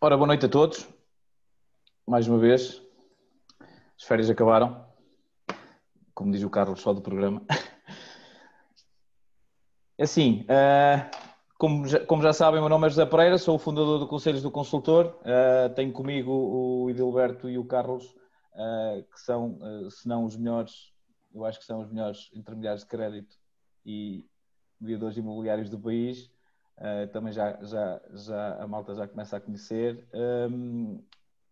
Ora, boa noite a todos, mais uma vez, as férias acabaram, como diz o Carlos, só do programa. Assim, como já sabem, meu nome é José Pereira, sou o fundador do Conselhos do Consultor, tenho comigo o Idalberto e o Carlos, que são, se não os melhores, eu acho que são os melhores intermediários de crédito e mediadores imobiliários do país. Também já a malta já começa a conhecer.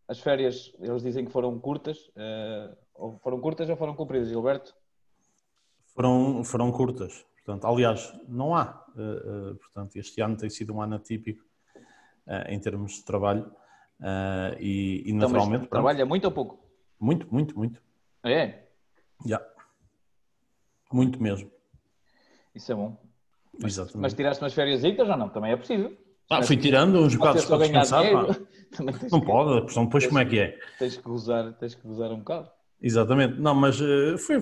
As férias, eles dizem que foram curtas. Foram curtas ou foram compridas, Gilberto? Foram curtas. Portanto, aliás, não há. Portanto, este ano tem sido um ano atípico em termos de trabalho. E então, naturalmente... Mas, trabalha muito ou pouco? Muito. É? Já. Muito mesmo. Isso é bom. Exatamente. Mas tiraste umas férias ou não? Também é preciso. Fui tirando uns bocados para descansar. Não pode, depois como é que é? Tens que gozar um bocado. Exatamente. Não, mas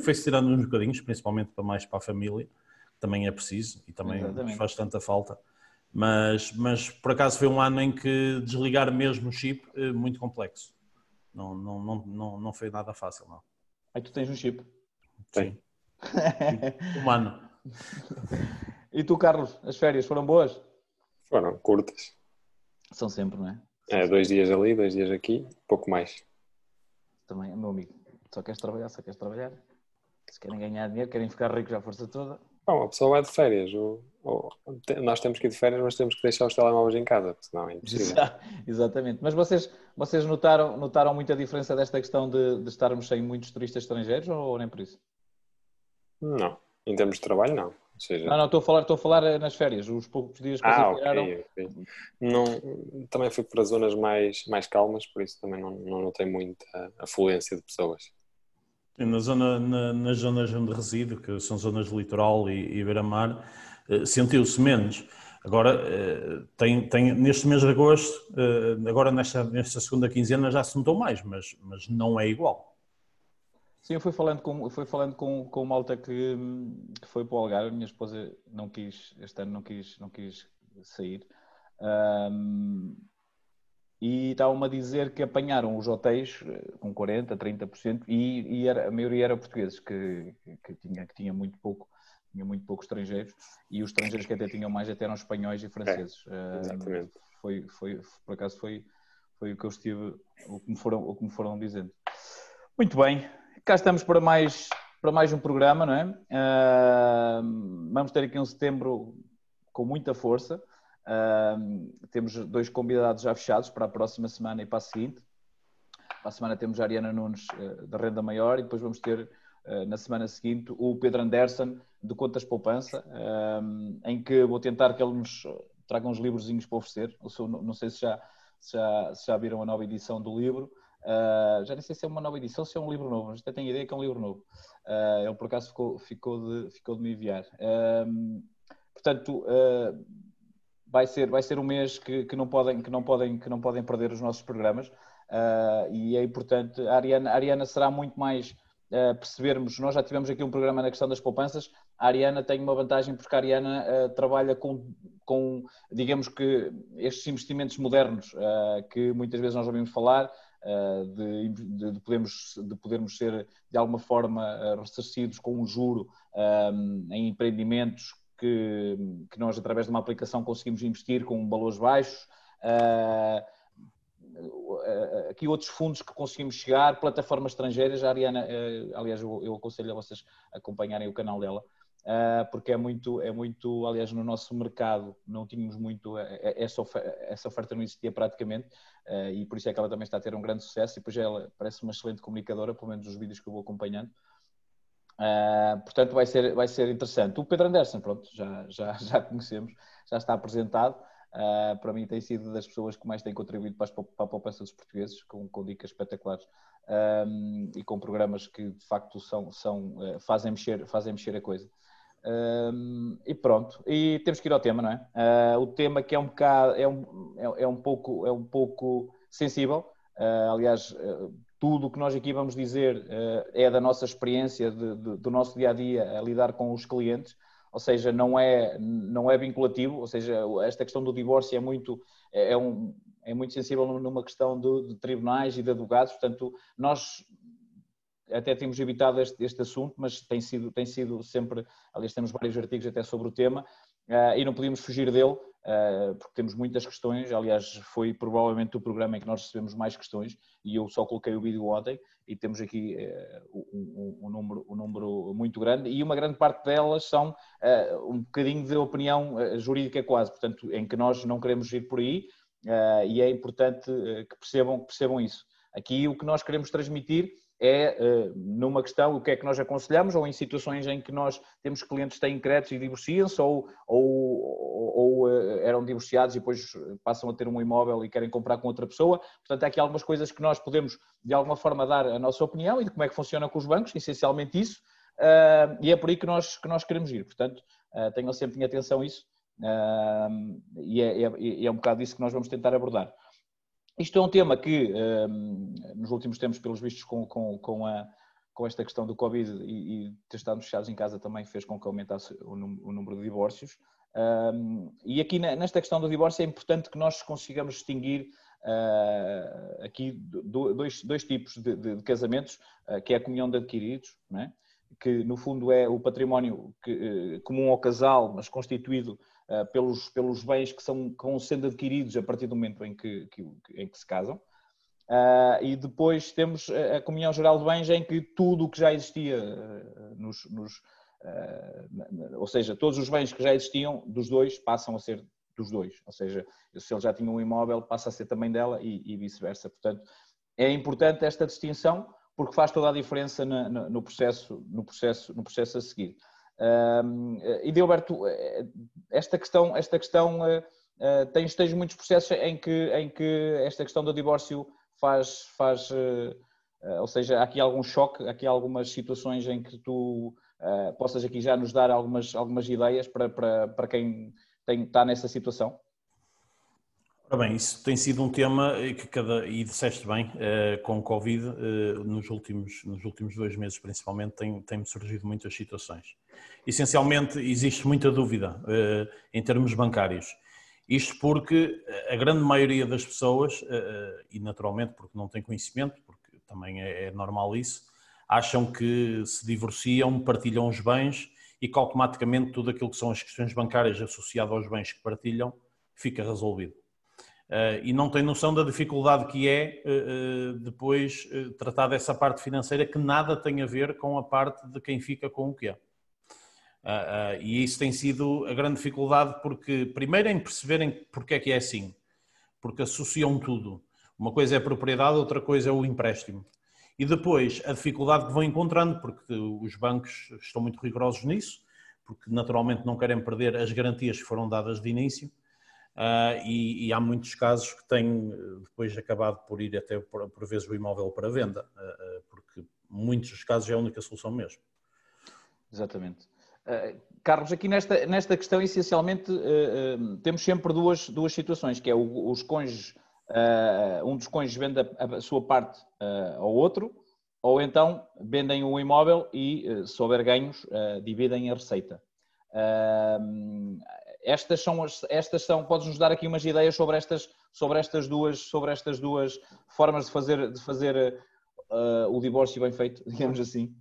foi-se tirando uns bocadinhos, principalmente para mais para a família. Também é preciso e também faz tanta falta. Mas por acaso foi um ano em que desligar mesmo o chip é muito complexo. Não foi nada fácil, não. Aí tu tens um chip? Sim. Humano. E tu, Carlos, as férias foram boas? Foram curtas. São sempre, não é? É, 2 dias ali, 2 dias aqui, pouco mais. Também, meu amigo, só queres trabalhar. Se querem ganhar dinheiro, querem ficar ricos à força toda. Bom, a pessoa vai de férias. Nós temos que ir de férias, mas temos que deixar os telemóveis em casa, porque senão é impossível. Exatamente. Mas vocês notaram muita diferença desta questão de estarmos sem muitos turistas estrangeiros ou nem por isso? Não. Em termos de trabalho, não. Ou seja... Não, estou a falar nas férias, os poucos dias que vocês tiraram. Okay. Não, também fui para zonas mais calmas, por isso também não notei muita afluência de pessoas. Nas zonas onde resido, que são zonas de litoral e beira-mar, sentiu-se menos. Agora, neste mês de agosto, agora nesta segunda quinzena já se notou mais, mas não é igual. Sim, eu fui falando com uma malta que foi para o Algarve. A minha esposa este ano não quis sair. E estavam-me a dizer que apanharam os hotéis com 40%, 30% e a maioria era portugueses, que tinha muito pouco. Tinha muito poucos estrangeiros e os estrangeiros que até tinham mais até eram espanhóis e franceses. Exatamente. Por acaso foi o que eu estive, o que me foram dizendo. Muito bem. Cá estamos para mais um programa, não é? Vamos ter aqui um setembro com muita força. Temos 2 convidados já fechados para a próxima semana e para a seguinte. Para a semana temos a Ariana Nunes da Renda Maior e depois vamos ter na semana seguinte o Pedro Anderson do Contas Poupança, em que vou tentar que ele nos traga uns livrozinhos para oferecer. Não sei se já viram a nova edição do livro. Já nem sei se é uma nova edição, se é um livro novo, mas até tenho a ideia que é um livro novo. Ele por acaso ficou de me enviar. Portanto, vai ser um mês que não podem perder os nossos programas, e é importante. A Ariana será muito mais percebermos. Nós já tivemos aqui um programa na questão das poupanças. A Ariana tem uma vantagem porque a Ariana trabalha com, digamos que, estes investimentos modernos que muitas vezes nós ouvimos falar. De podermos ser de alguma forma ressarcidos com um juro em empreendimentos que nós através de uma aplicação conseguimos investir com valores baixos, aqui outros fundos que conseguimos chegar, plataformas estrangeiras. A Ariana, aliás, eu aconselho a vocês a acompanharem o canal dela, porque é muito, aliás, no nosso mercado não tínhamos muito, essa oferta não existia praticamente, e por isso é que ela também está a ter um grande sucesso e depois ela parece uma excelente comunicadora, pelo menos nos vídeos que eu vou acompanhando. Portanto, vai ser interessante. O Pedro Anderson, pronto, já conhecemos, já está apresentado. Para mim tem sido das pessoas que mais têm contribuído para a poupança dos portugueses, com dicas espetaculares, e com programas que de facto fazem mexer a coisa. E pronto, e temos que ir ao tema, não é? O tema que é um pouco sensível, aliás, tudo o que nós aqui vamos dizer é da nossa experiência, do nosso dia-a-dia a lidar com os clientes, ou seja, não é vinculativo, ou seja, esta questão do divórcio é muito sensível numa questão de tribunais e de advogados, portanto, nós até temos evitado este assunto, mas tem sido sempre, aliás temos vários artigos até sobre o tema, e não podíamos fugir dele, porque temos muitas questões, aliás foi provavelmente o programa em que nós recebemos mais questões, e eu só coloquei o vídeo ontem, e temos aqui um número muito grande, e uma grande parte delas são um bocadinho de opinião jurídica quase, portanto, em que nós não queremos ir por aí, e é importante que percebam isso. Aqui o que nós queremos transmitir é, numa questão, o que é que nós aconselhamos, ou em situações em que nós temos clientes que têm créditos e divorciam-se, ou eram divorciados e depois passam a ter um imóvel e querem comprar com outra pessoa. Portanto, há aqui algumas coisas que nós podemos, de alguma forma, dar a nossa opinião e de como é que funciona com os bancos, essencialmente isso, e é por aí que nós queremos ir. Portanto, tenham sempre em atenção a isso, e é um bocado isso que nós vamos tentar abordar. Isto é um tema que, nos últimos tempos, pelos vistos, com esta questão do Covid e ter estado fechados em casa, também fez com que aumentasse o número de divórcios. E aqui, nesta questão do divórcio, é importante que nós consigamos distinguir aqui dois tipos de casamentos, que é a comunhão de adquiridos, não é? Que, no fundo, é o património comum ao casal, mas constituído pelos bens que vão sendo adquiridos a partir do momento em que se casam, e depois temos a comunhão geral de bens, em que tudo o que já existia, ou seja, todos os bens que já existiam dos dois passam a ser dos dois, ou seja, se ele já tinha um imóvel passa a ser também dela e vice-versa. Portanto, é importante esta distinção porque faz toda a diferença no processo a seguir. E Idalberto, esta questão, tens muitos processos em que esta questão do divórcio faz, ou seja, há aqui algum choque, há aqui algumas situações em que tu possas aqui já nos dar algumas ideias para quem está nessa situação? Ora bem, isso tem sido um tema que e disseste bem, com o Covid, nos últimos 2 meses principalmente, tem surgido muitas situações. Essencialmente existe muita dúvida em termos bancários. Isto porque a grande maioria das pessoas, e naturalmente porque não tem conhecimento, porque também é normal isso, acham que se divorciam, partilham os bens e que automaticamente tudo aquilo que são as questões bancárias associadas aos bens que partilham fica resolvido. E não tem noção da dificuldade que é depois tratar dessa parte financeira, que nada tem a ver com a parte de quem fica com o que é. E isso tem sido a grande dificuldade, porque primeiro em perceberem porque é que é assim, porque associam tudo. Uma coisa é a propriedade, outra coisa é o empréstimo. E depois a dificuldade que vão encontrando, porque os bancos estão muito rigorosos nisso, porque naturalmente não querem perder as garantias que foram dadas de início. E há muitos casos que têm depois acabado por ir até por vezes o imóvel para venda, porque muitos dos casos é a única solução mesmo. Exatamente. Carlos, aqui nesta questão essencialmente temos sempre duas situações, que é os cônjuges, um dos cônjuges vende a sua parte ao outro, ou então vendem o imóvel e se houver ganhos dividem a receita. Estas são, podes-nos dar aqui umas ideias sobre estas duas formas de fazer o divórcio bem feito, digamos assim?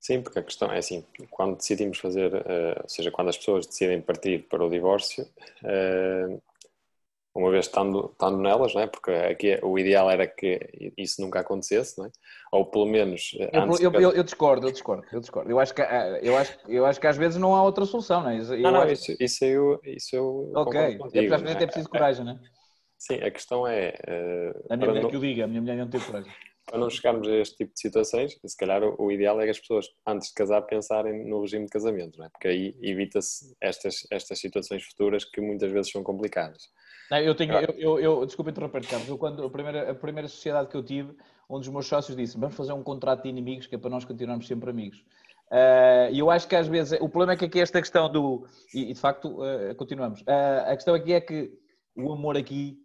Sim, porque a questão é assim, quando decidimos fazer, ou seja, quando as pessoas decidem partir para o divórcio, uma vez estando nelas, não é? Porque aqui o ideal era que isso nunca acontecesse, não é? Ou pelo menos... Eu discordo. Eu acho que às vezes não há outra solução, não é? Isso eu concordo contigo. É porque às vezes até preciso coragem, não é? Sim, a questão é... a minha mulher não... que eu diga, a minha mulher não teve coragem. Para não chegarmos a este tipo de situações, se calhar o ideal é que as pessoas, antes de casar, pensarem no regime de casamento, não é? Porque aí evita-se estas situações futuras que muitas vezes são complicadas. Não, desculpa interromper, Carlos, a primeira sociedade que eu tive, um dos meus sócios disse, vamos fazer um contrato de inimigos que é para nós continuarmos sempre amigos. E eu acho que às vezes, o problema é que aqui esta questão do... E de facto, continuamos. A questão aqui é que o amor aqui,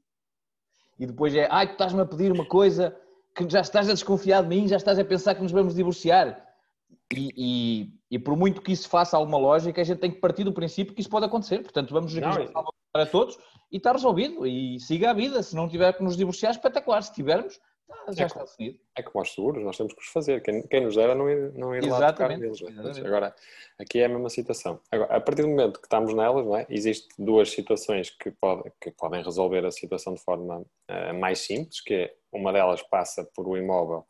e depois é, tu estás-me a pedir uma coisa... que já estás a desconfiar de mim, já estás a pensar que nos vamos divorciar. E por muito que isso faça alguma lógica, a gente tem que partir do princípio que isso pode acontecer. Portanto, vamos aqui para todos e está resolvido. E siga a vida. Se não tiver que nos divorciar, espetacular. Se tivermos, já está definido. É como aos seguros, nós temos que os fazer. Quem nos dera não ir lá tocar neles. Exatamente. Agora, aqui é a mesma situação. Agora, a partir do momento que estamos nelas, não é? Existem duas situações que podem resolver a situação de forma mais simples, que é, uma delas passa por o imóvel,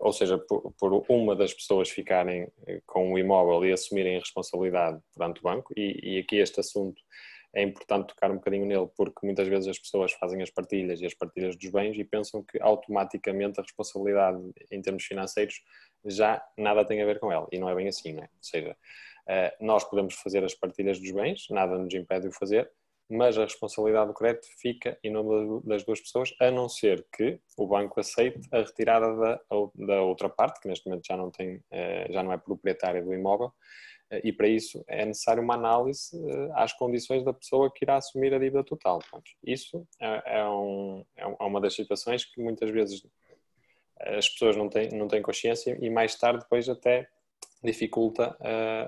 ou seja, por uma das pessoas ficarem com o imóvel e assumirem a responsabilidade perante o banco, e aqui este assunto é importante tocar um bocadinho nele, porque muitas vezes as pessoas fazem as partilhas e as partilhas dos bens e pensam que automaticamente a responsabilidade em termos financeiros já nada tem a ver com ela, e não é bem assim, não é? Ou seja, nós podemos fazer as partilhas dos bens, nada nos impede de o fazer, mas a responsabilidade do crédito fica em nome das duas pessoas, a não ser que o banco aceite a retirada da outra parte, que neste momento já não é proprietária do imóvel, e para isso é necessário uma análise às condições da pessoa que irá assumir a dívida total. Isso é uma das situações que muitas vezes as pessoas não têm consciência, e mais tarde depois até dificulta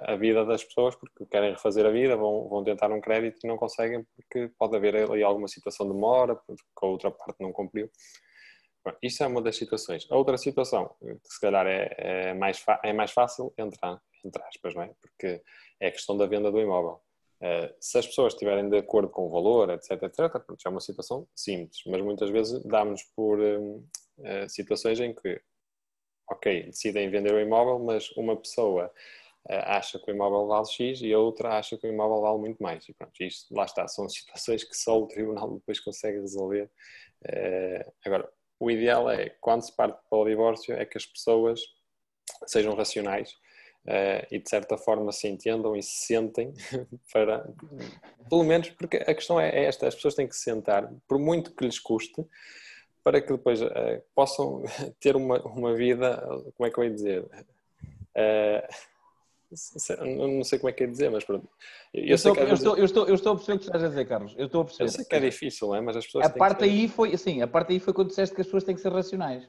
a vida das pessoas, porque querem refazer a vida, vão tentar um crédito e não conseguem porque pode haver ali alguma situação de mora, porque a outra parte não cumpriu. Bom, isso é uma das situações. A outra situação, que se calhar é mais fácil entrar, entre aspas, não é? Porque é a questão da venda do imóvel. Se as pessoas estiverem de acordo com o valor, etc, etc, é uma situação simples, mas muitas vezes damos por situações em que ok, decidem vender o imóvel, mas uma pessoa acha que o imóvel vale X e a outra acha que o imóvel vale muito mais. E pronto, isto, lá está, são situações que só o tribunal depois consegue resolver. Agora, o ideal é, quando se parte para o divórcio, é que as pessoas sejam racionais e de certa forma se entendam e se sentem para... Pelo menos, porque a questão é esta, as pessoas têm que se sentar, por muito que lhes custe, para que depois possam ter uma vida, como é que eu ia dizer? Não sei como é que ia dizer, mas pronto. Eu estou a perceber o que estás a dizer, Carlos. Eu estou a perceber. Eu sei que é difícil, não é? Mas as pessoas a parte aí foi quando disseste que as pessoas têm que ser racionais.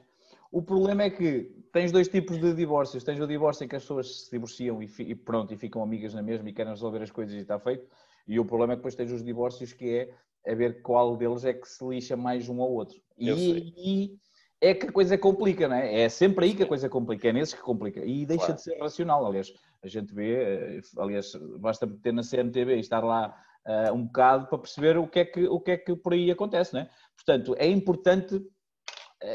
O problema é que tens dois tipos de divórcios. Tens o divórcio em que as pessoas se divorciam e ficam amigas na mesma e querem resolver as coisas e está feito. E o problema é que depois tens os divórcios que é a ver qual deles é que se lixa mais um ao outro. E é que a coisa complica, não é? É sempre aí que a coisa complica, é nesses que complica. E deixa de ser racional, aliás. A gente vê, basta meter na CMTV e estar lá um bocado para perceber o que é que por aí acontece, não é? Portanto, é importante,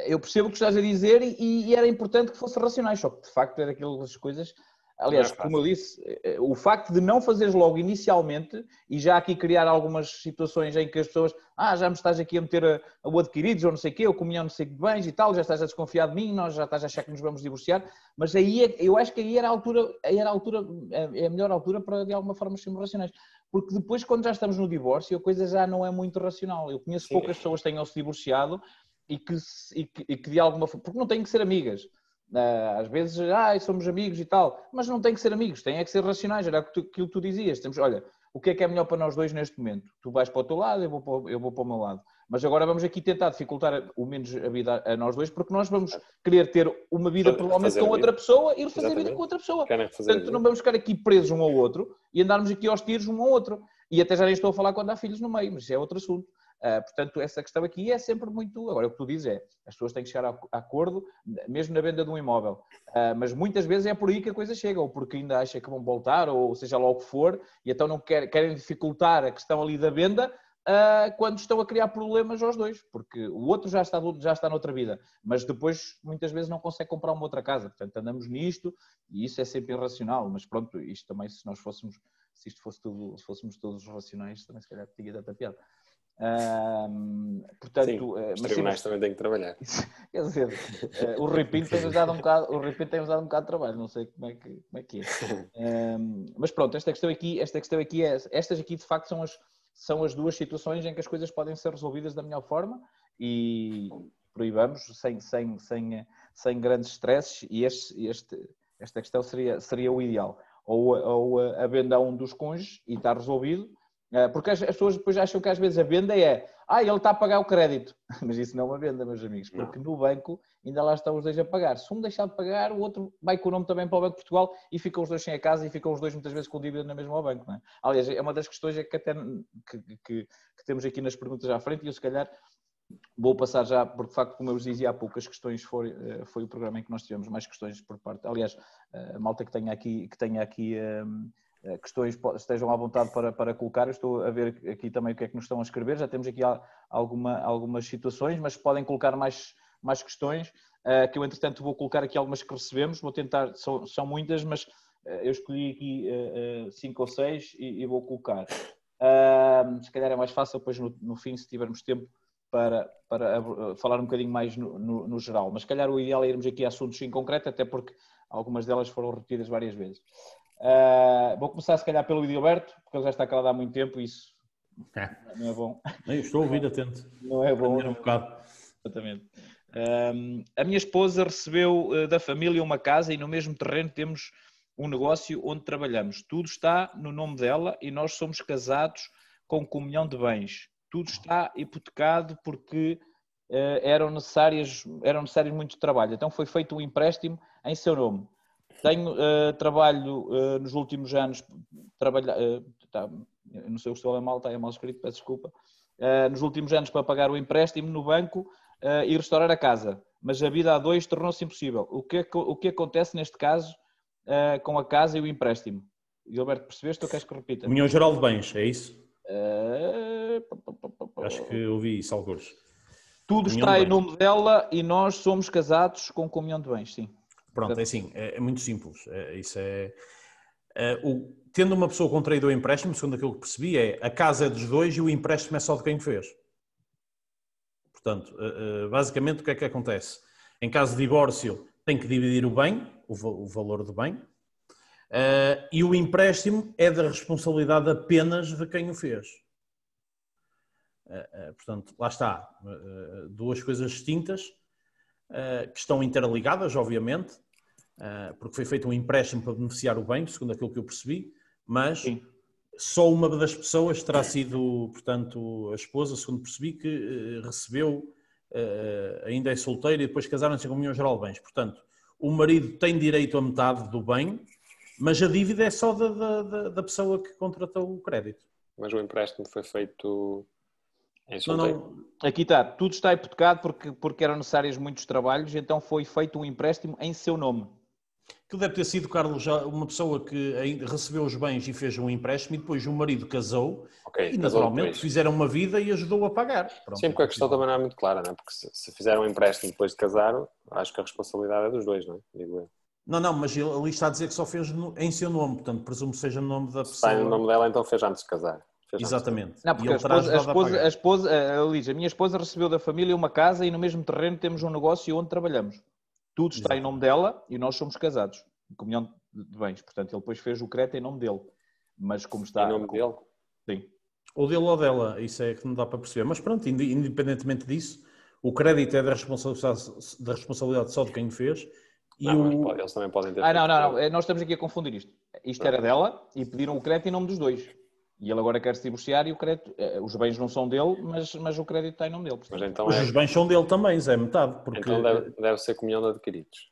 eu percebo o que estás a dizer e era importante que fosse racionais, só que de facto era aquelas coisas... Aliás, como eu disse, o facto de não fazeres logo inicialmente e já aqui criar algumas situações em que as pessoas já me estás aqui a meter o adquiridos ou não sei o quê, ou comunhão não sei que bens e tal, já estás a desconfiar de mim, nós já estás a achar que nos vamos divorciar, mas aí eu acho que aí é a melhor altura para de alguma forma sermos racionais. Porque depois quando já estamos no divórcio a coisa já não é muito racional. Eu conheço poucas pessoas que tenham-se divorciado e que de alguma forma... Porque não têm que ser amigas. Às vezes, somos amigos e tal, mas não tem que ser amigos, tem é que ser racionais. Era aquilo que tu dizias, temos, olha, o que é melhor para nós dois neste momento? Tu vais para o teu lado, eu vou para o meu lado, mas agora vamos aqui tentar dificultar o menos a vida a nós dois, porque nós vamos querer ter uma vida provavelmente com outra pessoa e refazer a vida com outra pessoa. Portanto, não vamos ficar aqui presos um ao outro e andarmos aqui aos tiros um ao outro, e até já nem estou a falar quando há filhos no meio, mas isso é outro assunto. Portanto, essa questão aqui é sempre muito... Agora, o que tu dizes é, as pessoas têm que chegar a acordo, mesmo na venda de um imóvel, mas muitas vezes é por aí que a coisa chega, ou porque ainda acham que vão voltar, ou seja lá o que for, e então não querem dificultar a questão ali da venda, quando estão a criar problemas aos dois, porque o outro já está noutra vida, mas depois muitas vezes não consegue comprar uma outra casa, portanto andamos nisto, e isso é sempre irracional, mas pronto, isto também se fôssemos todos racionais, também se calhar tinha tanta piada. Portanto, os tribunais também têm que trabalhar. Quer dizer, o repinto tem-nos dado um bocado de trabalho, não sei como é que é. Mas pronto, esta questão aqui é, estas aqui de facto são as duas situações em que as coisas podem ser resolvidas da melhor forma e por aí vamos, sem grandes stresses, e esta questão seria o ideal, ou a venda a um dos cônjuges e está resolvido. Porque as pessoas depois acham que às vezes a venda é, ele está a pagar o crédito. Mas isso não é uma venda, meus amigos, porque no banco ainda lá estão os dois a pagar. Se um deixar de pagar, o outro vai com o nome também para o Banco de Portugal e ficam os dois sem a casa e ficam os dois muitas vezes com dívida na mesma ao banco. Não é? Aliás, é uma das questões que até que temos aqui nas perguntas à frente e eu se calhar vou passar já, porque de facto, como eu vos dizia há pouco, as questões foi o programa em que nós tivemos mais questões por parte. Aliás, a malta que tenha aqui... questões estejam à vontade para colocar. Eu estou a ver aqui também o que é que nos estão a escrever, já temos aqui algumas situações, mas podem colocar mais questões, que eu entretanto vou colocar aqui algumas que recebemos, vou tentar, são muitas, mas eu escolhi aqui 5 ou 6 e vou colocar. Se calhar é mais fácil depois no fim, se tivermos tempo, para falar um bocadinho mais no geral, mas se calhar o ideal é irmos aqui a assuntos em concreto, até porque algumas delas foram repetidas várias vezes. Vou começar se calhar pelo Idalberto, porque ele já está calado há muito tempo e isso não é bom. Eu estou ouvindo atento. Não é bom. Um bocado. Exatamente. A minha esposa recebeu da família uma casa e no mesmo terreno temos um negócio onde trabalhamos. Tudo está no nome dela e nós somos casados com comunhão de bens. Tudo está hipotecado porque eram necessários muito trabalho. Então foi feito um empréstimo em seu nome. Tenho trabalho nos últimos anos, não sei se está mal escrito, peço desculpa, nos últimos anos para pagar o empréstimo no banco e restaurar a casa, mas a vida a dois tornou-se impossível. O que acontece neste caso com a casa e o empréstimo? Gilberto, percebeste ou queres que repita? União Geral de Bens, é isso? Acho que ouvi isso alguns. Tudo está em nome dela e nós somos casados com comunhão de bens, sim. Pronto, é assim, é muito simples. Tendo uma pessoa contraído o empréstimo, segundo aquilo que percebi, a casa é dos dois e o empréstimo é só de quem fez. Portanto, basicamente o que é que acontece? Em caso de divórcio, tem que dividir o bem, o valor do bem, e o empréstimo é da responsabilidade apenas de quem o fez. Portanto, lá está, duas coisas distintas. Que estão interligadas, obviamente, porque foi feito um empréstimo para beneficiar o bem, segundo aquilo que eu percebi, mas sim, só uma das pessoas terá sido, portanto, a esposa, segundo percebi, que recebeu, ainda é solteira, e depois casaram-se com a União Geral de Bens. Portanto, o marido tem direito à metade do bem, mas a dívida é só da pessoa que contratou o crédito. Mas o empréstimo foi feito... Aqui está, tudo está hipotecado porque eram necessários muitos trabalhos, então foi feito um empréstimo em seu nome. Que deve ter sido, Carlos, uma pessoa que recebeu os bens e fez um empréstimo e depois o marido casou e naturalmente fizeram uma vida e ajudou a pagar. Pronto. Sim, porque a questão também não é muito clara, não é? Porque se fizeram um empréstimo depois de casaram, acho que a responsabilidade é dos dois, não é? Digo eu. Não, mas ali está a dizer que só fez em seu nome, portanto presumo que seja no nome da pessoa. Está no nome dela, então fez antes de casar. Exatamente. Não, porque a minha esposa recebeu da família uma casa e no mesmo terreno temos um negócio onde trabalhamos. Tudo está em nome dela e nós somos casados, em comunhão de bens. Portanto, ele depois fez o crédito em nome dele. Mas como está... Em nome dele? Sim. Ou dele ou dela, isso é que não dá para perceber. Mas pronto, independentemente disso, o crédito é da responsabilidade só de quem o fez. Eles também podem ter... Não, nós estamos aqui a confundir isto. Isto era dela e pediram o crédito em nome dos dois. E ele agora quer se divorciar e o crédito, os bens não são dele, mas o crédito está em nome dele. Mas então os bens são dele também, Zé, metade. Porque... Então deve ser comunhão de adquiridos.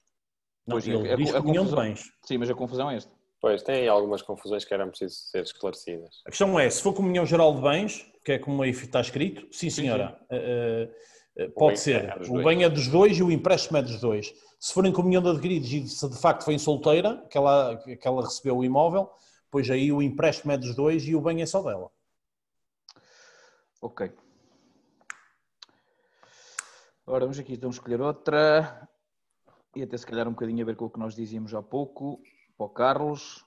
Pois, ele diz comunhão de bens. Sim, mas a confusão é esta. Pois, tem aí algumas confusões que eram preciso ser esclarecidas. A questão é, se for comunhão geral de bens, que é como aí está escrito, sim senhora, pode ser. O bem é dos dois e o empréstimo é dos dois. Se for em comunhão de adquiridos e se de facto foi solteira, que ela recebeu o imóvel... Pois aí o empréstimo é dos dois e o bem é só dela. Ok. Ora, vamos aqui então escolher outra. E até se calhar um bocadinho a ver com o que nós dizíamos há pouco. Para o Carlos.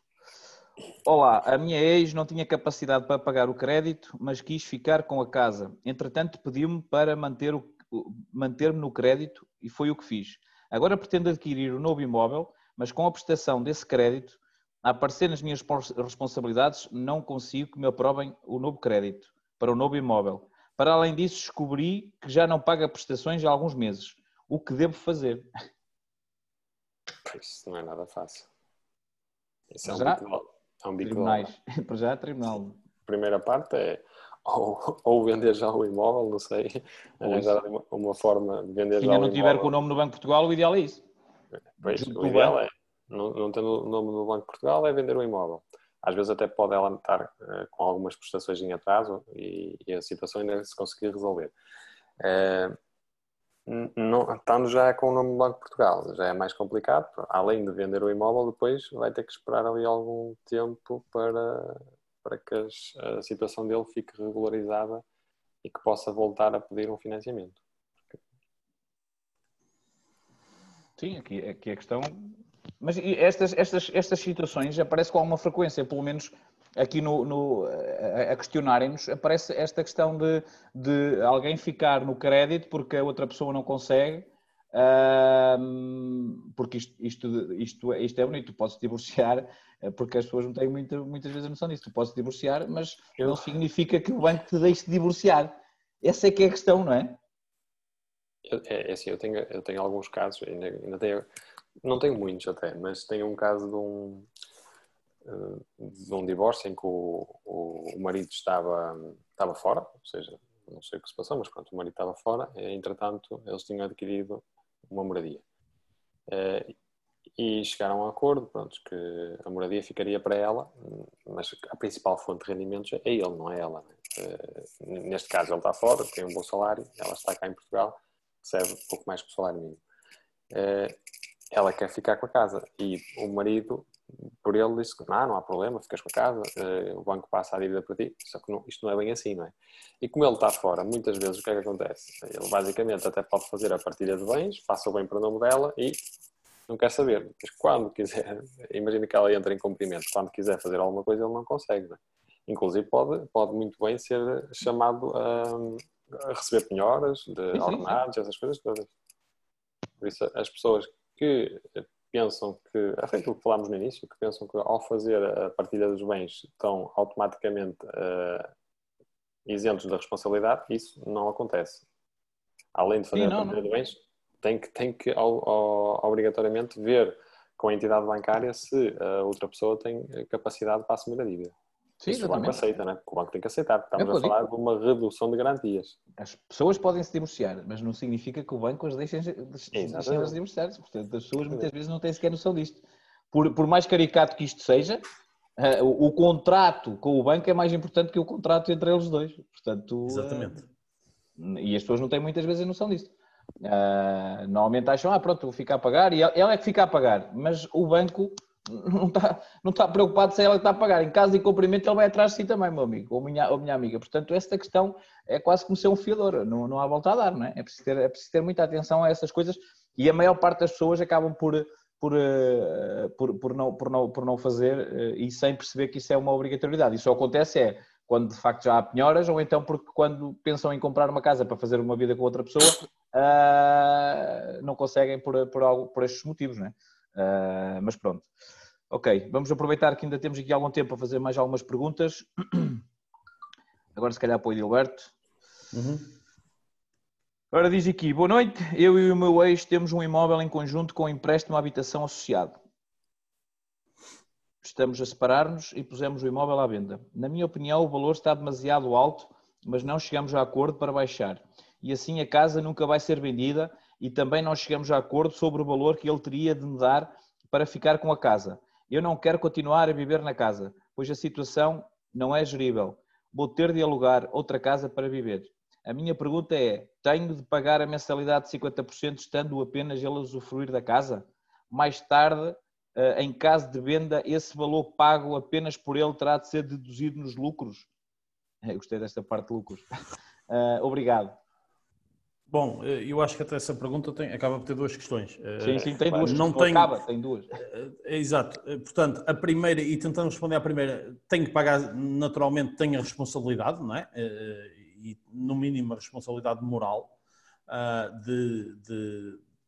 Olá, a minha ex não tinha capacidade para pagar o crédito, mas quis ficar com a casa. Entretanto, pediu-me para manter-me no crédito e foi o que fiz. Agora pretendo adquirir um novo imóvel, mas com a prestação desse crédito, a aparecer nas minhas responsabilidades, não consigo que me aprovem o novo crédito para o novo imóvel. Para além disso, descobri que já não paga prestações há alguns meses. O que devo fazer? Isso não é nada fácil. Isso é um bico de tribunal. Para já, tribunal. primeira parte é ou vender já o imóvel, não sei, arranjar uma forma de vender já o imóvel. Se ainda não tiver com o nome no Banco de Portugal, o ideal é isso. Pois, o ideal é, não tendo o nome no Banco de Portugal, é vender o imóvel. Às vezes até pode ela estar com algumas prestações em atraso e a situação ainda se conseguir resolver. Estando já com o nome do Banco de Portugal, já é mais complicado. Além de vender o imóvel, depois vai ter que esperar ali algum tempo para que a situação dele fique regularizada e que possa voltar a pedir um financiamento. Sim, aqui a questão... Mas estas situações aparecem com alguma frequência, pelo menos aqui a questionarem-nos, aparece esta questão de alguém ficar no crédito porque a outra pessoa não consegue, porque isto é bonito, tu podes divorciar, porque as pessoas não têm muitas vezes a noção disso, tu podes divorciar, mas não significa que o banco te deixe de divorciar. Essa é que é a questão, não é? É assim, eu tenho alguns casos, ainda tenho... Não tenho muitos até, mas tenho um caso de um divórcio em que o marido estava fora, ou seja, não sei o que se passou, mas pronto, o marido estava fora, e, entretanto, eles tinham adquirido uma moradia. E chegaram a um acordo, pronto, que a moradia ficaria para ela, mas a principal fonte de rendimentos é ele, não é ela. Neste caso, ele está fora, tem um bom salário, ela está cá em Portugal, recebe pouco mais que o salário mínimo. Ela quer ficar com a casa e o marido, por ele, disse que não há problema, ficas com a casa, o banco passa a dívida para ti, só que isto não é bem assim, não é? E como ele está fora, muitas vezes o que é que acontece? Ele basicamente até pode fazer a partilha de bens, faça o bem para o nome dela e não quer saber. Mas quando quiser, imagina que ela entra em cumprimento, quando quiser fazer alguma coisa ele não consegue, não é? Inclusive pode muito bem ser chamado a receber penhoras, de ordenados, essas coisas todas. Por isso as pessoas que pensam que, até aquilo que falámos no início, que pensam que ao fazer a partilha dos bens estão automaticamente isentos da responsabilidade, isso não acontece. Além de fazer a partilha dos bens, tem que obrigatoriamente ver com a entidade bancária se a outra pessoa tem capacidade para assumir a dívida. Sim, isso o banco aceita, não é? O banco tem que aceitar, porque estamos a falar de uma redução de garantias. As pessoas podem se divorciar, mas não significa que o banco as deixe de divorciar. Portanto, as pessoas muitas vezes não têm sequer noção disto. Por mais caricato que isto seja, o contrato com o banco é mais importante que o contrato entre eles dois. Portanto, exatamente. E as pessoas não têm muitas vezes a noção disto. Normalmente acham, pronto, vou ficar a pagar, e ela é que fica a pagar, mas o banco... Não está preocupado se ela está a pagar. Em caso de incumprimento, ele vai atrás de si também, meu amigo, ou minha amiga. Portanto, esta questão é quase como ser um fiador. Não há volta a dar, não é? É preciso ter muita atenção a essas coisas e a maior parte das pessoas acabam por não fazer e sem perceber que isso é uma obrigatoriedade. Isso só acontece quando de facto já há penhoras ou então porque quando pensam em comprar uma casa para fazer uma vida com outra pessoa, não conseguem por estes motivos, não é? Mas pronto, ok, vamos aproveitar que ainda temos aqui algum tempo para fazer mais algumas perguntas. Agora se calhar para o Idalberto. Ora diz aqui, boa noite, eu e o meu ex temos um imóvel em conjunto com um empréstimo à habitação associado. Estamos a separar-nos e pusemos o imóvel à venda. Na minha opinião o valor está demasiado alto, mas não chegamos a acordo para baixar e assim a casa nunca vai ser vendida. E também não chegamos a acordo sobre o valor que ele teria de me dar para ficar com a casa. Eu não quero continuar a viver na casa, pois a situação não é gerível. Vou ter de alugar outra casa para viver. A minha pergunta é, tenho de pagar a mensalidade de 50% estando apenas ele a usufruir da casa? Mais tarde, em caso de venda, esse valor pago apenas por ele terá de ser deduzido nos lucros? Eu gostei desta parte de lucros. Obrigado. Bom, eu acho que até essa pergunta acaba por ter duas questões. Sim, tem duas. Tem duas. Exato. Portanto, a primeira, e tentando responder à primeira, tenho que pagar, naturalmente, tenho a responsabilidade, não é? E, no mínimo, a responsabilidade moral,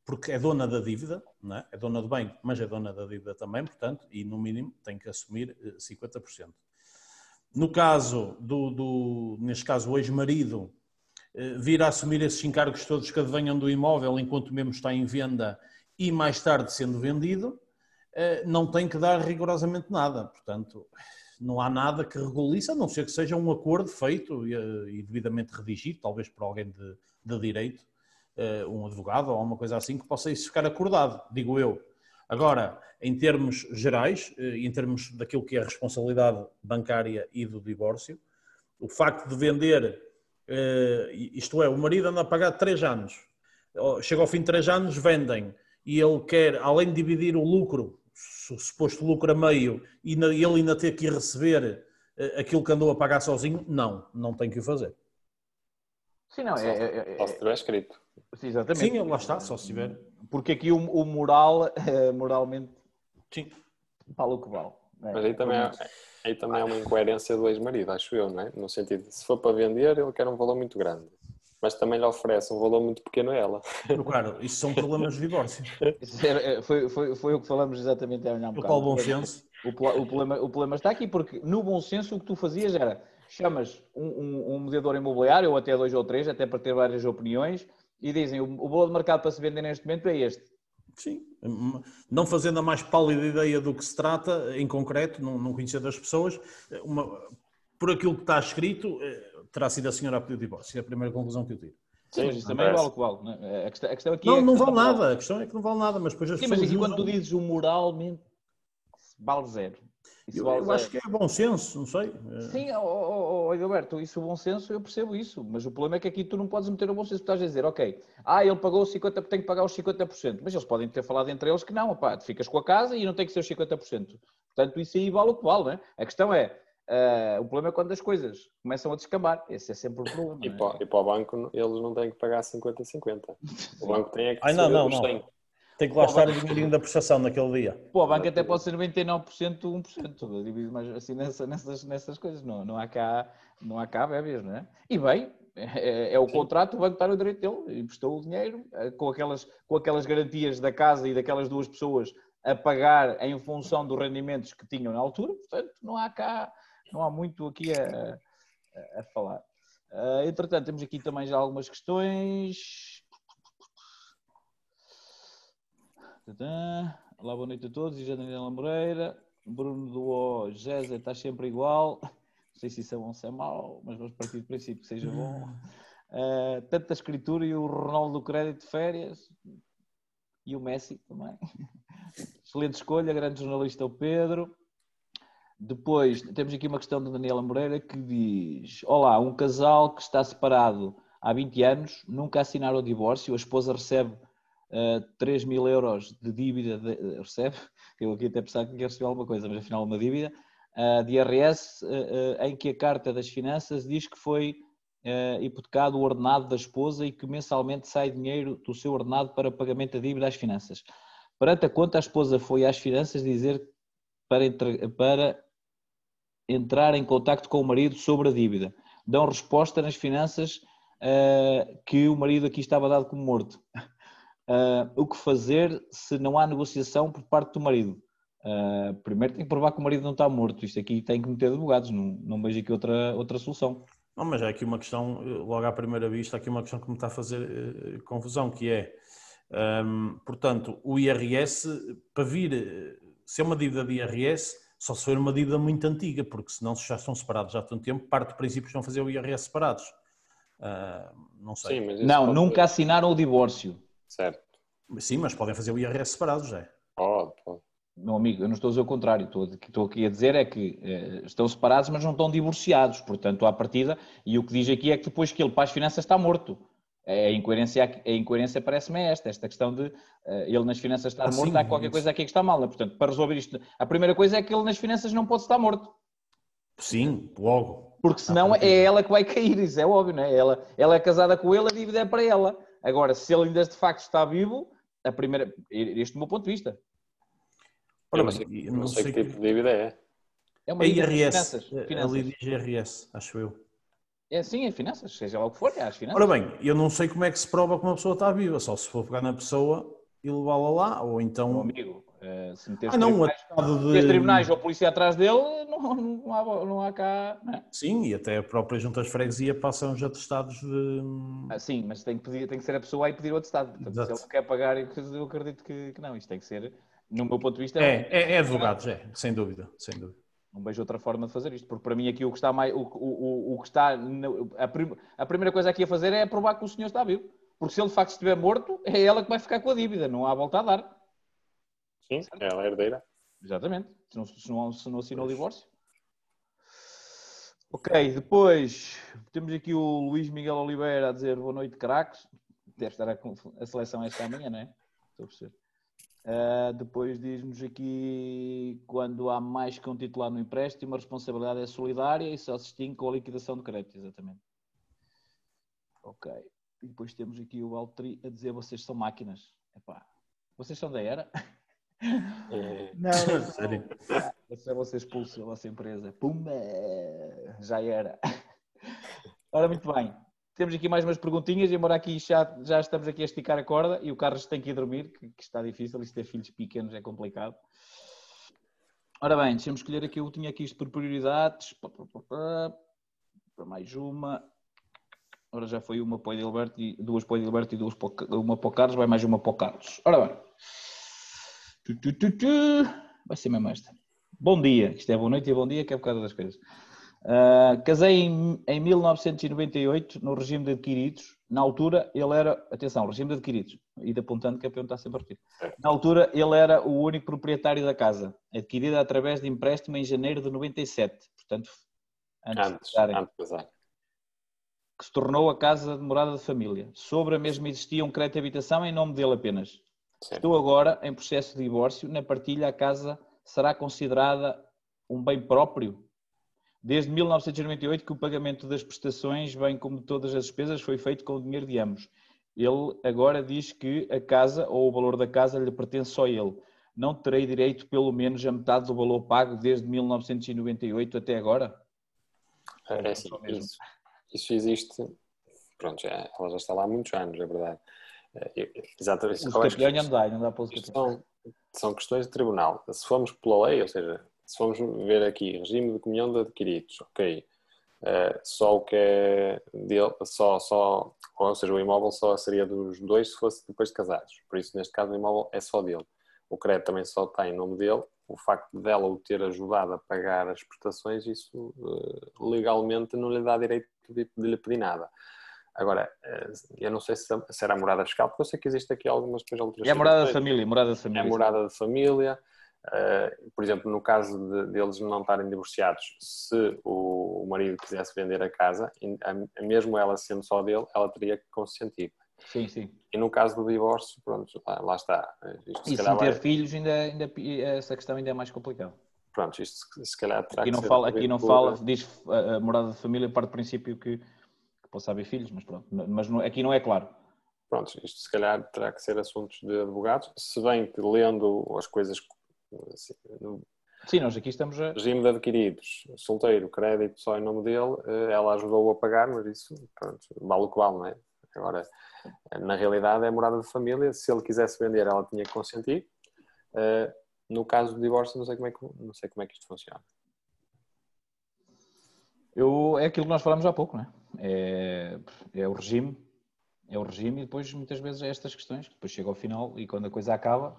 porque é dona da dívida, não é? É dona do bem, mas é dona da dívida também, portanto, e, no mínimo, tenho que assumir 50%. No caso neste caso, o ex-marido, vir a assumir esses encargos todos que advenham do imóvel enquanto mesmo está em venda e mais tarde sendo vendido, não tem que dar rigorosamente nada. Portanto, não há nada que regule isso, a não ser que seja um acordo feito e devidamente redigido, talvez por alguém de direito, um advogado ou alguma coisa assim, que possa isso ficar acordado, digo eu. Agora, em termos gerais, em termos daquilo que é a responsabilidade bancária e do divórcio, o facto de vender, isto é, o marido anda a pagar 3 anos, chega ao fim de 3 anos, vendem, e ele quer, além de dividir o lucro, o suposto lucro a meio, e ele ainda ter que receber aquilo que andou a pagar sozinho, não tem que o fazer. Sim, não, só se tiver escrito. Sim, exatamente. Sim, lá está, só se tiver. Porque aqui o moral, moralmente, sim, fala o que vale. É? Mas aí também é uma incoerência do ex-marido, acho eu, não é? No sentido, se for para vender, ele quer um valor muito grande. Mas também lhe oferece um valor muito pequeno a ela. Claro, isso são problemas de divórcio. Foi o que falamos exatamente há um bocado. Qual bom senso? O problema está aqui porque, no bom senso, o que tu fazias era chamas um mediador imobiliário, ou até 2 ou 3, até para ter várias opiniões, e dizem, o valor de mercado para se vender neste momento é este. Sim, não fazendo a mais pálida ideia do que se trata, em concreto, não conhecendo as pessoas, por aquilo que está escrito... Terá sido a senhora a pedir o divórcio, é a primeira conclusão que eu tiro. Sim, mas isso também é igual. Né? A questão aqui não vale nada, a questão é que não vale nada, mas depois as pessoas... Sim, mas quando tu dizes o moralmente, vale zero. Eu acho que é bom senso, não sei. Sim, Idalberto, isso o bom senso, eu percebo isso, mas o problema é que aqui tu não podes meter o bom senso, tu estás a dizer, ok, ele pagou 50%, tem que pagar os 50%, mas eles podem ter falado entre eles que não, opá, tu ficas com a casa e não tem que ser os 50%. Portanto, isso aí vale o que vale, não é? A questão é, o problema é quando as coisas começam a descambar. Esse é sempre o problema. E para o banco, eles não têm que pagar 50-50. O banco tem que receber os 100. Tem que lá estar o dinheirinho da prestação naquele dia. Pô, o banco até pode ser 99%, 1%. Divido mais assim nessas coisas. Não há cá bebês, não é? E bem, é o contrato, o banco está no direito dele. Emprestou o dinheiro com aquelas garantias da casa e daquelas 2 pessoas a pagar em função dos rendimentos que tinham na altura. Portanto, não há muito aqui a falar. Entretanto, temos aqui também já algumas questões. Olá, boa noite a todos. E já Daniela Moreira. Bruno do O. Jéssica, está sempre igual. Não sei se isso é bom ou se é mau, mas vamos partir do princípio que seja bom. Tanta escritura e o Ronaldo do crédito de férias. E o Messi também. Excelente escolha, grande jornalista o Pedro. Depois, temos aqui uma questão de Daniela Moreira que diz: olá, um casal que está separado há 20 anos, nunca assinaram o divórcio, a esposa recebe 3.000 euros de dívida, recebe, eu aqui até pensava que ia receber alguma coisa, mas afinal uma dívida, de IRS, em que a carta das finanças diz que foi hipotecado o ordenado da esposa e que mensalmente sai dinheiro do seu ordenado para pagamento da dívida às finanças. Perante a conta, a esposa foi às finanças dizer para entrar em contacto com o marido sobre a dívida. Dão resposta nas finanças que o marido aqui estava dado como morto. O que fazer se não há negociação por parte do marido? Primeiro tem que provar que o marido não está morto. Isto aqui tem que meter advogados, não vejo aqui outra solução. Não, mas há aqui uma questão, logo à primeira vista, há aqui uma questão que me está a fazer confusão, que é, portanto, o IRS, para vir... Se é uma dívida de IRS, só se for uma dívida muito antiga, porque senão se já estão separados já há tanto tempo, parte de princípios não fazer o IRS separados. Não sei. Sim, mas não, nunca fazer... assinaram o divórcio. Certo. Sim, mas podem fazer o IRS separados, já é? Pode. Meu amigo, eu não estou a dizer o contrário. Estou aqui a dizer é que estão separados, mas não estão divorciados. Portanto, à partida, e o que diz aqui é que depois que ele para as finanças está morto. A incoerência parece-me esta questão de ele nas finanças estar morto, sim, há qualquer coisa aqui que está mal. Portanto, para resolver isto, a primeira coisa é que ele nas finanças não pode estar morto. Sim, logo. Porque senão é ela que vai cair, isso é óbvio, não é? Ela é casada com ele, a dívida é para ela. Agora, se ele ainda de facto está vivo, este é o meu ponto de vista. Eu não sei que tipo de dívida é. É uma dívida IRS, finanças. Ali diz IRS, acho eu. É sim, em finanças, seja lá o que for, é às finanças. Ora bem, eu não sei como é que se prova que uma pessoa está viva, só se for pegar na pessoa e levá-la lá, ou então... Meu amigo, se meteres tribunais ou a polícia atrás dele, não há cá... Não é? Sim, e até a própria Junta de Freguesia passam os atestados de... sim, mas tem que ser a pessoa aí pedir o atestado. Portanto, exato. Se ele quer pagar, eu acredito que não. Isto tem que ser, no meu ponto de vista... É advogados, sem dúvida. Não vejo outra forma de fazer isto, porque para mim aqui o que está mais, a primeira coisa aqui a fazer é provar que o senhor está vivo. Porque se ele de facto estiver morto, é ela que vai ficar com a dívida, não há volta a dar. Sim, certo? Ela é herdeira. Exatamente, se não assinou o divórcio. Ok, depois temos aqui o Luís Miguel Oliveira a dizer boa noite, craques. Deve estar a seleção esta amanhã, não é? Estou a perceber. Depois diz-nos aqui, quando há mais que um titular no empréstimo, a responsabilidade é solidária e só se extingue com a liquidação do crédito, exatamente. Ok. E depois temos aqui o Altri a dizer, vocês são máquinas. Epá, vocês são da era? É. Não, sério. Você expulso da vossa empresa. Pumba! Já era. Ora, muito bem. Temos aqui mais umas perguntinhas, embora aqui já estamos aqui a esticar a corda e o Carlos tem que ir dormir, que está difícil, e ter filhos pequenos é complicado. Ora bem, deixa-me escolher aqui, eu tinha aqui isto por prioridades, para mais uma, ora já foi uma para o Idalberto, duas para o Idalberto e duas para uma para o Carlos, vai mais uma para o Carlos. Ora bem, vai ser mesmo esta. Bom dia, isto é boa noite e bom dia que é por causa das coisas. Casei em 1998 no regime de adquiridos. Na altura ele era, atenção, regime de adquiridos, e apontando que a pergunta está sempre a repetir. Na altura ele era o único proprietário da casa, adquirida através de empréstimo em janeiro de 97, portanto antes de casar, que se tornou a casa de morada da família. Sobre a mesma existia um crédito de habitação em nome dele apenas. Certo. Estou agora em processo de divórcio. Na partilha a casa será considerada um bem próprio? Desde 1998 que o pagamento das prestações, bem como todas as despesas, foi feito com o dinheiro de ambos. Ele agora diz que a casa ou o valor da casa lhe pertence só a ele. Não terei direito pelo menos a metade do valor pago desde 1998 até agora? É assim, isso existe. Pronto, ela já está lá há muitos anos, é verdade. Exatamente. Não dá para os campeões. São questões de tribunal. Se formos pela lei, ou seja... Se formos ver aqui, regime de comunhão de adquiridos, ok, só o que é dele, ou seja, o imóvel só seria dos dois se fosse depois de casados, por isso neste caso o imóvel é só dele, o crédito também só está em nome dele, o facto dela o ter ajudado a pagar as prestações, isso legalmente não lhe dá direito de lhe pedir nada. Agora, eu não sei se será morada fiscal, porque eu sei que existe aqui algumas coisas outras. É morada da família, É morada da família. Por exemplo, no caso deles não estarem divorciados, se o marido quisesse vender a casa, mesmo ela sendo só dele, ela teria que consentir. Sim, sim. E no caso do divórcio, pronto, lá está. Isto, se calhar, sem ter filhos, essa questão ainda é mais complicada. Pronto, isto se calhar terá que ser... Aqui não fala, diz a morada de família, parte do princípio que possa haver filhos, mas pronto, mas não, aqui não é claro. Pronto, isto se calhar terá que ser assuntos de advogados, se bem que lendo as coisas... Sim, nós aqui estamos a... Regime de adquiridos, solteiro, crédito só em nome dele, ela ajudou-o a pagar, mas isso, pronto, vale o que vale, não é? Agora, na realidade é morada de família, se ele quisesse vender ela tinha que consentir. No caso do divórcio, não sei como é que isto funciona. É aquilo que nós falámos há pouco, não é? É o regime e depois muitas vezes é estas questões, que depois chega ao final e quando a coisa acaba...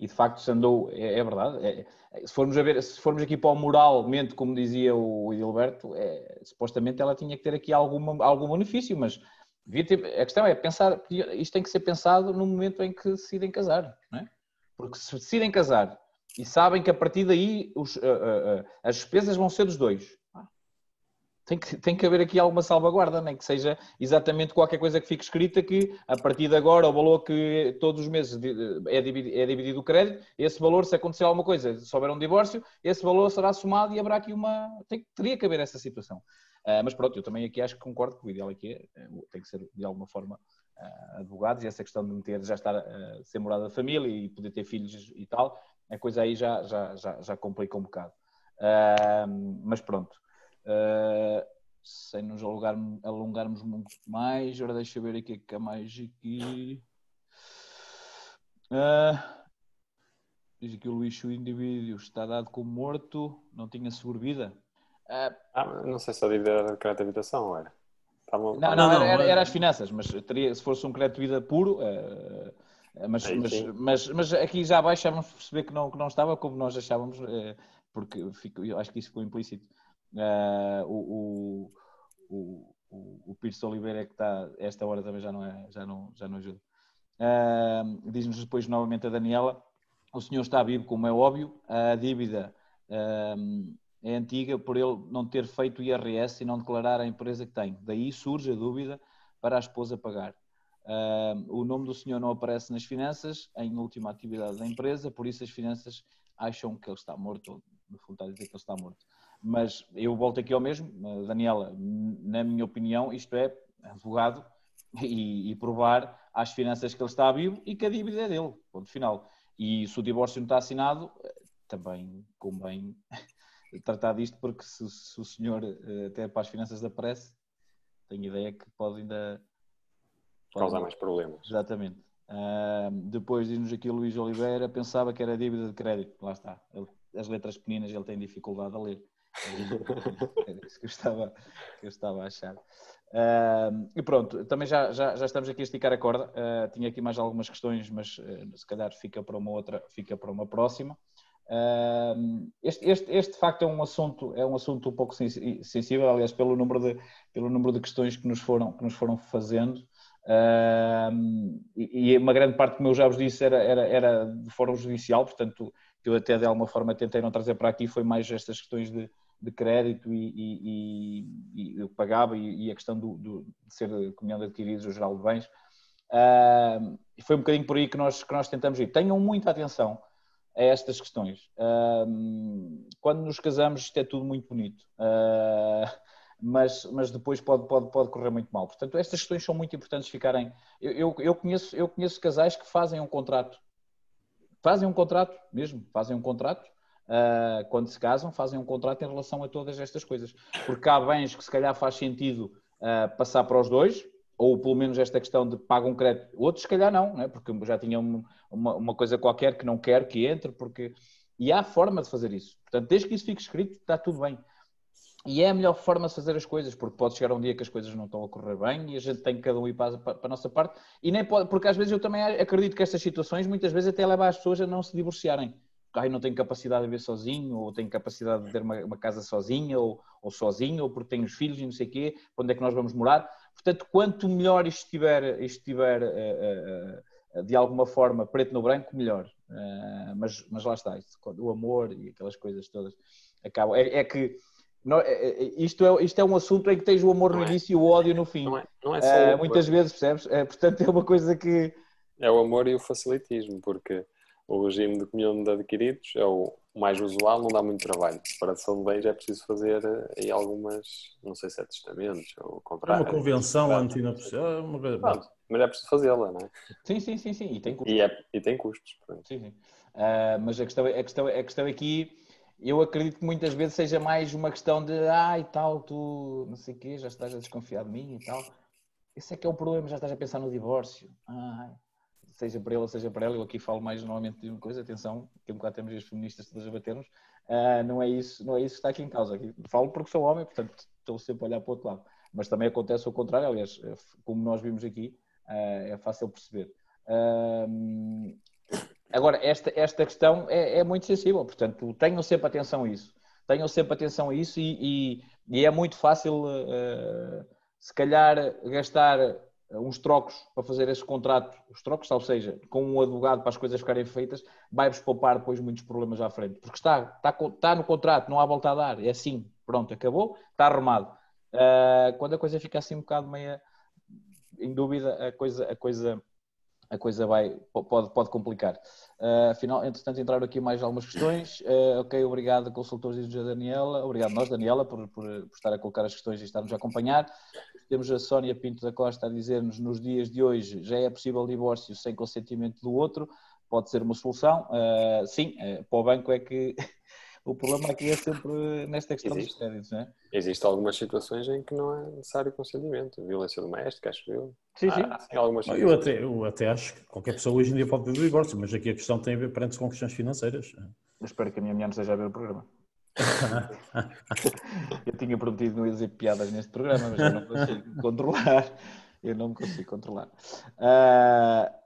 E de facto se andou, é verdade, se formos aqui para o moralmente, como dizia o Idalberto, supostamente ela tinha que ter aqui algum benefício, mas a questão é pensar, isto tem que ser pensado no momento em que se decidem casar, não é? Porque se decidem casar e sabem que a partir daí as despesas vão ser dos dois, tem que haver aqui alguma salvaguarda, nem que seja exatamente qualquer coisa que fique escrita que a partir de agora o valor que todos os meses é dividido o crédito, esse valor, se acontecer alguma coisa, se houver um divórcio, esse valor será somado e haverá aqui uma... Teria que haver essa situação. Mas pronto, eu também aqui acho que concordo que o ideal aqui tem que ser de alguma forma advogados, e essa questão de ser morada da família e poder ter filhos e tal, a coisa aí já complica um bocado. Mas pronto. Sem nos alongarmos muito mais, agora deixa eu ver aqui que há mais aqui. Diz aqui o Luís, o indivíduo está dado como morto, não tinha seguro-vida. Não sei se a dívida era de crédito de habitação ou era? Era as finanças, mas teria, se fosse um crédito de vida puro... mas aqui já abaixo já vamos perceber que não estava como nós achávamos, porque eu acho que isso ficou implícito. O Pedro Oliveira é que está, esta hora também já não ajuda. Diz-nos depois novamente a Daniela, o senhor está vivo, como é óbvio, a dívida é antiga por ele não ter feito IRS e não declarar a empresa que tem. Daí surge a dúvida para a esposa pagar. O nome do senhor não aparece nas finanças, em última atividade da empresa, por isso as finanças acham que ele está morto, ou no fundo está a dizer que ele está morto. Mas eu volto aqui ao mesmo, Daniela, na minha opinião, isto é advogado e provar às finanças que ele está vivo e que a dívida é dele, ponto final. E se o divórcio não está assinado, também convém tratar disto, porque se o senhor até para as finanças aparece, tenho ideia que pode ainda... causar mais problemas. Exatamente. Depois diz-nos aqui o Luís Oliveira, pensava que era dívida de crédito. Lá está. As letras pequeninas ele tem dificuldade a ler. Era isso que eu estava a achar. E pronto, também já estamos aqui a esticar a corda. Tinha aqui mais algumas questões, mas se calhar fica para uma próxima. Este de facto é um assunto um pouco sensível, aliás, pelo número de questões que nos foram fazendo. E uma grande parte, como eu já vos disse, era de fórum judicial, portanto, eu até de alguma forma tentei não trazer para aqui, foi mais estas questões de crédito e o que pagava e a questão de ser comunhão de adquiridos, o geral de bens. Foi um bocadinho por aí que nós tentamos ir. Tenham muita atenção a estas questões. Quando nos casamos, isto é tudo muito bonito. Mas depois pode correr muito mal. Portanto, estas questões são muito importantes ficarem... Eu conheço casais que fazem um contrato mesmo, quando se casam, fazem um contrato em relação a todas estas coisas. Porque há bens que se calhar faz sentido passar para os dois, ou pelo menos esta questão de pagar um crédito. Outros se calhar não, né? Porque já tinha uma coisa qualquer que não quero que entre, porque... E há forma de fazer isso. Portanto, desde que isso fique escrito, está tudo bem. E é a melhor forma de fazer as coisas, porque pode chegar um dia que as coisas não estão a correr bem e a gente tem que cada um ir para a nossa parte. E nem pode, porque às vezes eu também acredito que estas situações muitas vezes até levam as pessoas a não se divorciarem. Ai, não tenho capacidade de viver sozinho, ou tenho capacidade de ter uma casa sozinha, ou sozinho, ou porque tenho os filhos e não sei o quê, onde é que nós vamos morar. Portanto, quanto melhor isto estiver de alguma forma preto no branco, melhor. Mas lá está, isso, o amor e aquelas coisas todas acabam. Isto é um assunto em que tens o amor no início e o ódio no fim. Não é só o amor. Muitas vezes, percebes? Portanto, é uma coisa que... É o amor e o facilitismo, porque o regime de comunhão de adquiridos é o mais usual, não dá muito trabalho. Separação de bens é preciso fazer aí algumas, não sei se é testamentos ou comprar... É uma convenção antinupcial. Mas é preciso fazê-la, não é? Sim. E tem custos. E tem custos. Sim. Mas a questão aqui... Eu acredito que muitas vezes seja mais uma questão de e tal, tu não sei o quê, já estás a desconfiar de mim e tal. Esse é que é o problema, já estás a pensar no divórcio. Seja para ele ou seja para ela, eu aqui falo mais normalmente de uma coisa, atenção, que um bocado temos as feministas todas a batermos, não é isso que está aqui em causa. Aqui falo porque sou homem, portanto estou sempre a olhar para o outro lado. Mas também acontece o contrário, aliás, como nós vimos aqui, é fácil perceber. Agora, esta questão é muito sensível, portanto, tenham sempre atenção a isso e é muito fácil, se calhar, gastar uns trocos para fazer esse contrato, os trocos, ou seja, com um advogado para as coisas ficarem feitas, vai-vos poupar depois muitos problemas à frente, porque está no contrato, não há volta a dar, é assim, pronto, acabou, está arrumado. Quando a coisa fica assim um bocado meia em dúvida, a coisa pode complicar. Afinal, entretanto, entraram aqui mais algumas questões. Ok, obrigado, consultores e a Daniela. Obrigado nós, Daniela, por estar a colocar as questões e estar-nos a acompanhar. Temos a Sónia Pinto da Costa a dizer-nos, nos dias de hoje, já é possível divórcio sem consentimento do outro? Pode ser uma solução? Sim, para o banco é que... O problema aqui é sempre nesta questão dos créditos, não é? Existem algumas situações em que não é necessário consentimento. Violência doméstica, acho eu. Sim. Eu até acho que qualquer pessoa hoje em dia pode pedir o divórcio, mas aqui a questão tem a ver, perante-se, com questões financeiras. Eu espero que a minha mulher não esteja a ver o programa. Eu tinha prometido não ia dizer piadas neste programa, mas eu não consigo controlar. Eu não me consigo controlar.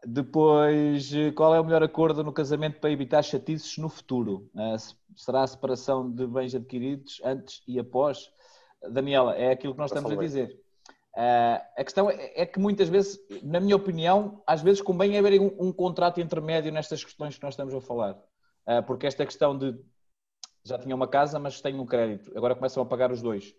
Depois, qual é o melhor acordo no casamento para evitar chatices no futuro? Será a separação de bens adquiridos antes e após? Daniela, é aquilo que nós estamos a dizer. A questão é que muitas vezes, na minha opinião, às vezes convém haver um contrato intermédio nestas questões que nós estamos a falar. Porque esta questão de já tinha uma casa, mas tenho um crédito, agora começam a pagar os dois.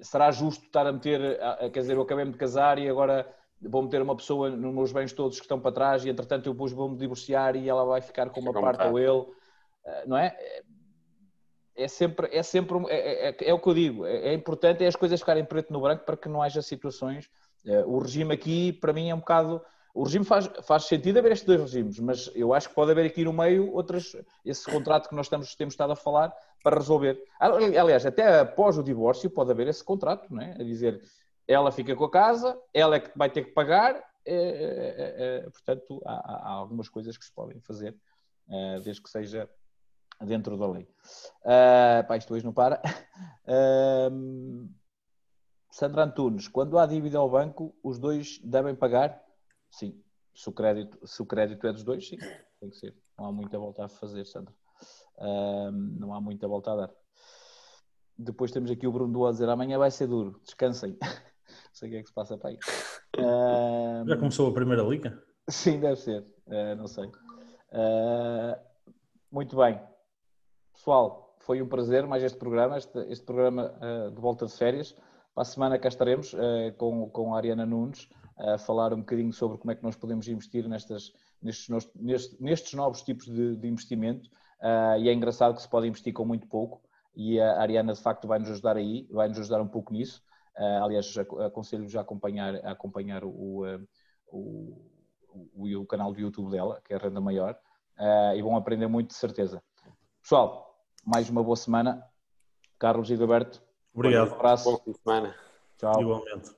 Será justo estar a meter, quer dizer, eu acabei-me de casar e agora vou meter uma pessoa nos meus bens todos que estão para trás e entretanto eu depois vou-me divorciar e ela vai ficar com uma parte ou ele, não é? É o que eu digo, é importante é as coisas ficarem preto no branco para que não haja situações. O regime aqui, para mim, é um bocado... O regime faz sentido haver estes dois regimes, mas eu acho que pode haver aqui no meio outras, esse contrato que nós temos estado a falar para resolver. Aliás, até após o divórcio pode haver esse contrato, não é? A dizer, ela fica com a casa, ela é que vai ter que pagar, portanto, há algumas coisas que se podem fazer, desde que seja... dentro da lei. Pá, isto hoje não para. Sandra Antunes, quando há dívida ao banco, os dois devem pagar? Sim. Se o crédito é dos dois, sim. Tem que ser. Não há muita volta a fazer, Sandra. Não há muita volta a dar. Depois temos aqui o Bruno a dizer, amanhã vai ser duro. Descansem. Não sei o que é que se passa para aí. Já começou a primeira liga? Sim, deve ser. Não sei. Muito bem. Pessoal, foi um prazer mais este programa, de volta de férias. Para a semana cá estaremos com a Ariana Nunes a falar um bocadinho sobre como é que nós podemos investir nestes novos tipos de investimento. E é engraçado que se pode investir com muito pouco e a Ariana de facto vai nos ajudar aí, vai nos ajudar um pouco nisso. Aliás, aconselho-vos a acompanhar o canal do YouTube dela, que é a Renda Maior. E vão aprender muito, de certeza. Pessoal, mais uma boa semana. Carlos e Gilberto. Obrigado. Um abraço. Boa semana. Tchau. Igualmente.